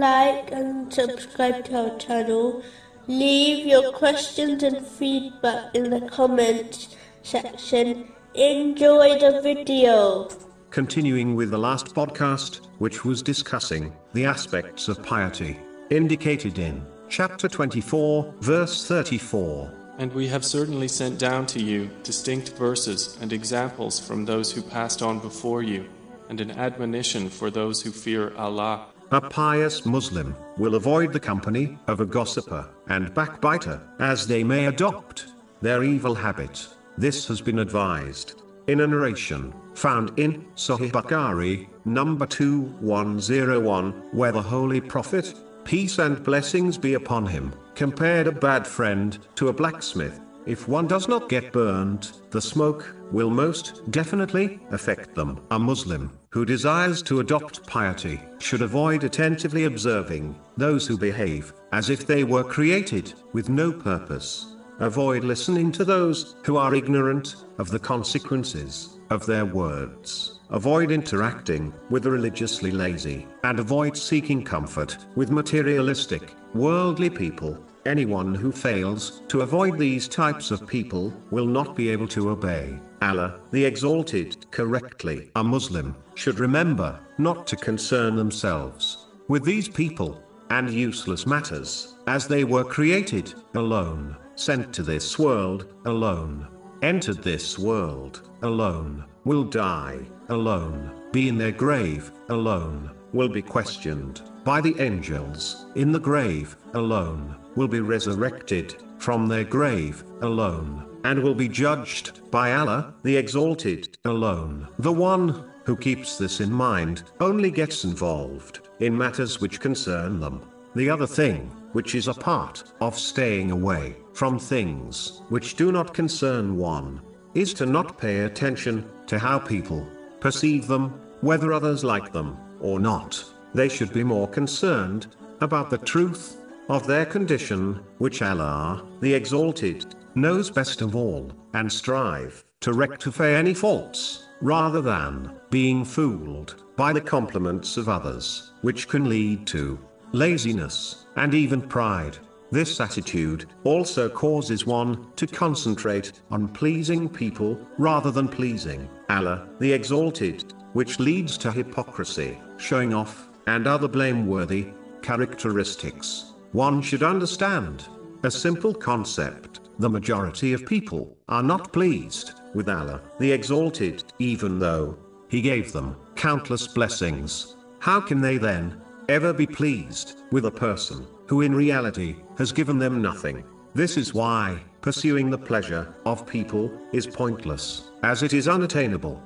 like and subscribe to our channel. Leave your questions and feedback in the comments section. Enjoy the video. Continuing with the last podcast, which was discussing the aspects of piety, indicated in chapter 24, verse 34. And we have certainly sent down to you distinct verses and examples from those who passed on before you, and an admonition for those who fear Allah. A pious Muslim will avoid the company of a gossiper and backbiter, as they may adopt their evil habit. This has been advised in a narration found in Sahih Bukhari, number 2101, where the Holy Prophet, peace and blessings be upon him, compared a bad friend to a blacksmith. If one does not get burnt, the smoke will most definitely affect them. A Muslim who desires to adopt piety should avoid attentively observing those who behave as if they were created with no purpose. Avoid listening to those who are ignorant of the consequences of their words. Avoid interacting with the religiously lazy, and avoid seeking comfort with materialistic, worldly people. Anyone who fails to avoid these types of people will not be able to obey Allah, the Exalted, correctly. A Muslim should remember not to concern themselves with these people and useless matters, as they were created alone, sent to this world alone, entered this world alone, will die alone, be in their grave alone, will be questioned by the angels in the grave alone, will be resurrected from their grave alone, and will be judged by Allah, the Exalted, alone. The one who keeps this in mind only gets involved in matters which concern them. The other thing, which is a part of staying away from things which do not concern one, is to not pay attention to how people perceive them, whether others like them or not. They should be more concerned about the truth of their condition, which Allah, the Exalted, knows best of all, and strive to rectify any faults, rather than being fooled by the compliments of others, which can lead to laziness and even pride. This attitude also causes one to concentrate on pleasing people rather than pleasing Allah, the Exalted, which leads to hypocrisy, showing off, and other blameworthy characteristics. One should understand a simple concept: the majority of people are not pleased with Allah, the Exalted, even though He gave them countless blessings. How can they then ever be pleased with a person who in reality has given them nothing? This is why pursuing the pleasure of people is pointless, as it is unattainable.